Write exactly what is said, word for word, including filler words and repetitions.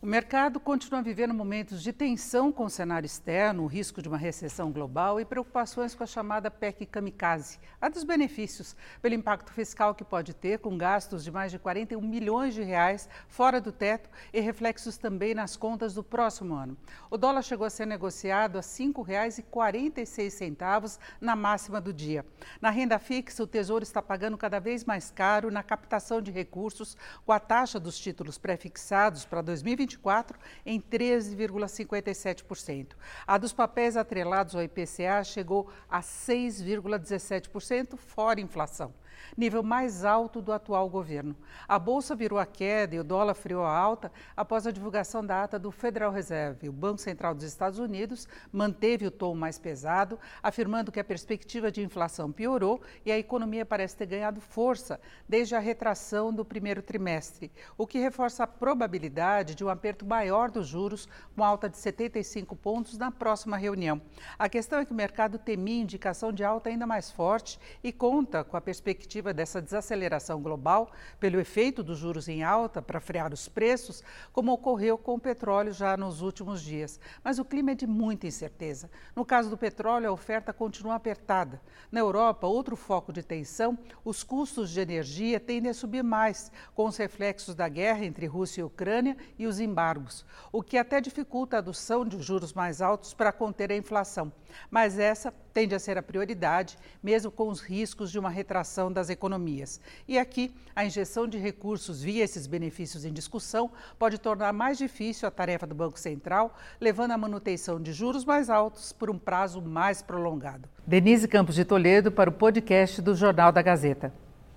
O mercado continua vivendo momentos de tensão com o cenário externo, o risco de uma recessão global e preocupações com a chamada P E C kamikaze, a dos benefícios, pelo impacto fiscal que pode ter, com gastos de mais de quarenta e um milhões de reais fora do teto e reflexos também nas contas do próximo ano. O dólar chegou a ser negociado a cinco reais e quarenta e seis centavos na máxima do dia. Na renda fixa, o Tesouro está pagando cada vez mais caro na captação de recursos, com a taxa dos títulos pré-fixados para dois mil e vinte e quatro em treze vírgula cinquenta e sete por cento. A dos papéis atrelados ao I P C A chegou a seis vírgula dezessete por cento fora inflação, nível mais alto do atual governo. A bolsa virou a queda e o dólar freou a alta após a divulgação da ata do Federal Reserve. O Banco Central dos Estados Unidos manteve o tom mais pesado, afirmando que a perspectiva de inflação piorou e a economia parece ter ganhado força desde a retração do primeiro trimestre, o que reforça a probabilidade de um aperto maior dos juros, com alta de setenta e cinco pontos na próxima reunião. A questão é que o mercado temia indicação de alta ainda mais forte e conta com a perspectiva dessa desaceleração global pelo efeito dos juros em alta para frear os preços, como ocorreu com o petróleo já nos últimos dias. Mas o clima é de muita incerteza. No caso do petróleo, a oferta continua apertada. Na Europa, outro foco de tensão, os custos de energia tendem a subir mais, com os reflexos da guerra entre Rússia e Ucrânia e os embargos, o que até dificulta a adoção de juros mais altos para conter a inflação. Mas essa tende a ser a prioridade, mesmo com os riscos de uma retração das economias. E aqui, a injeção de recursos via esses benefícios em discussão pode tornar mais difícil a tarefa do Banco Central, levando à manutenção de juros mais altos por um prazo mais prolongado. Denise Campos de Toledo para o podcast do Jornal da Gazeta.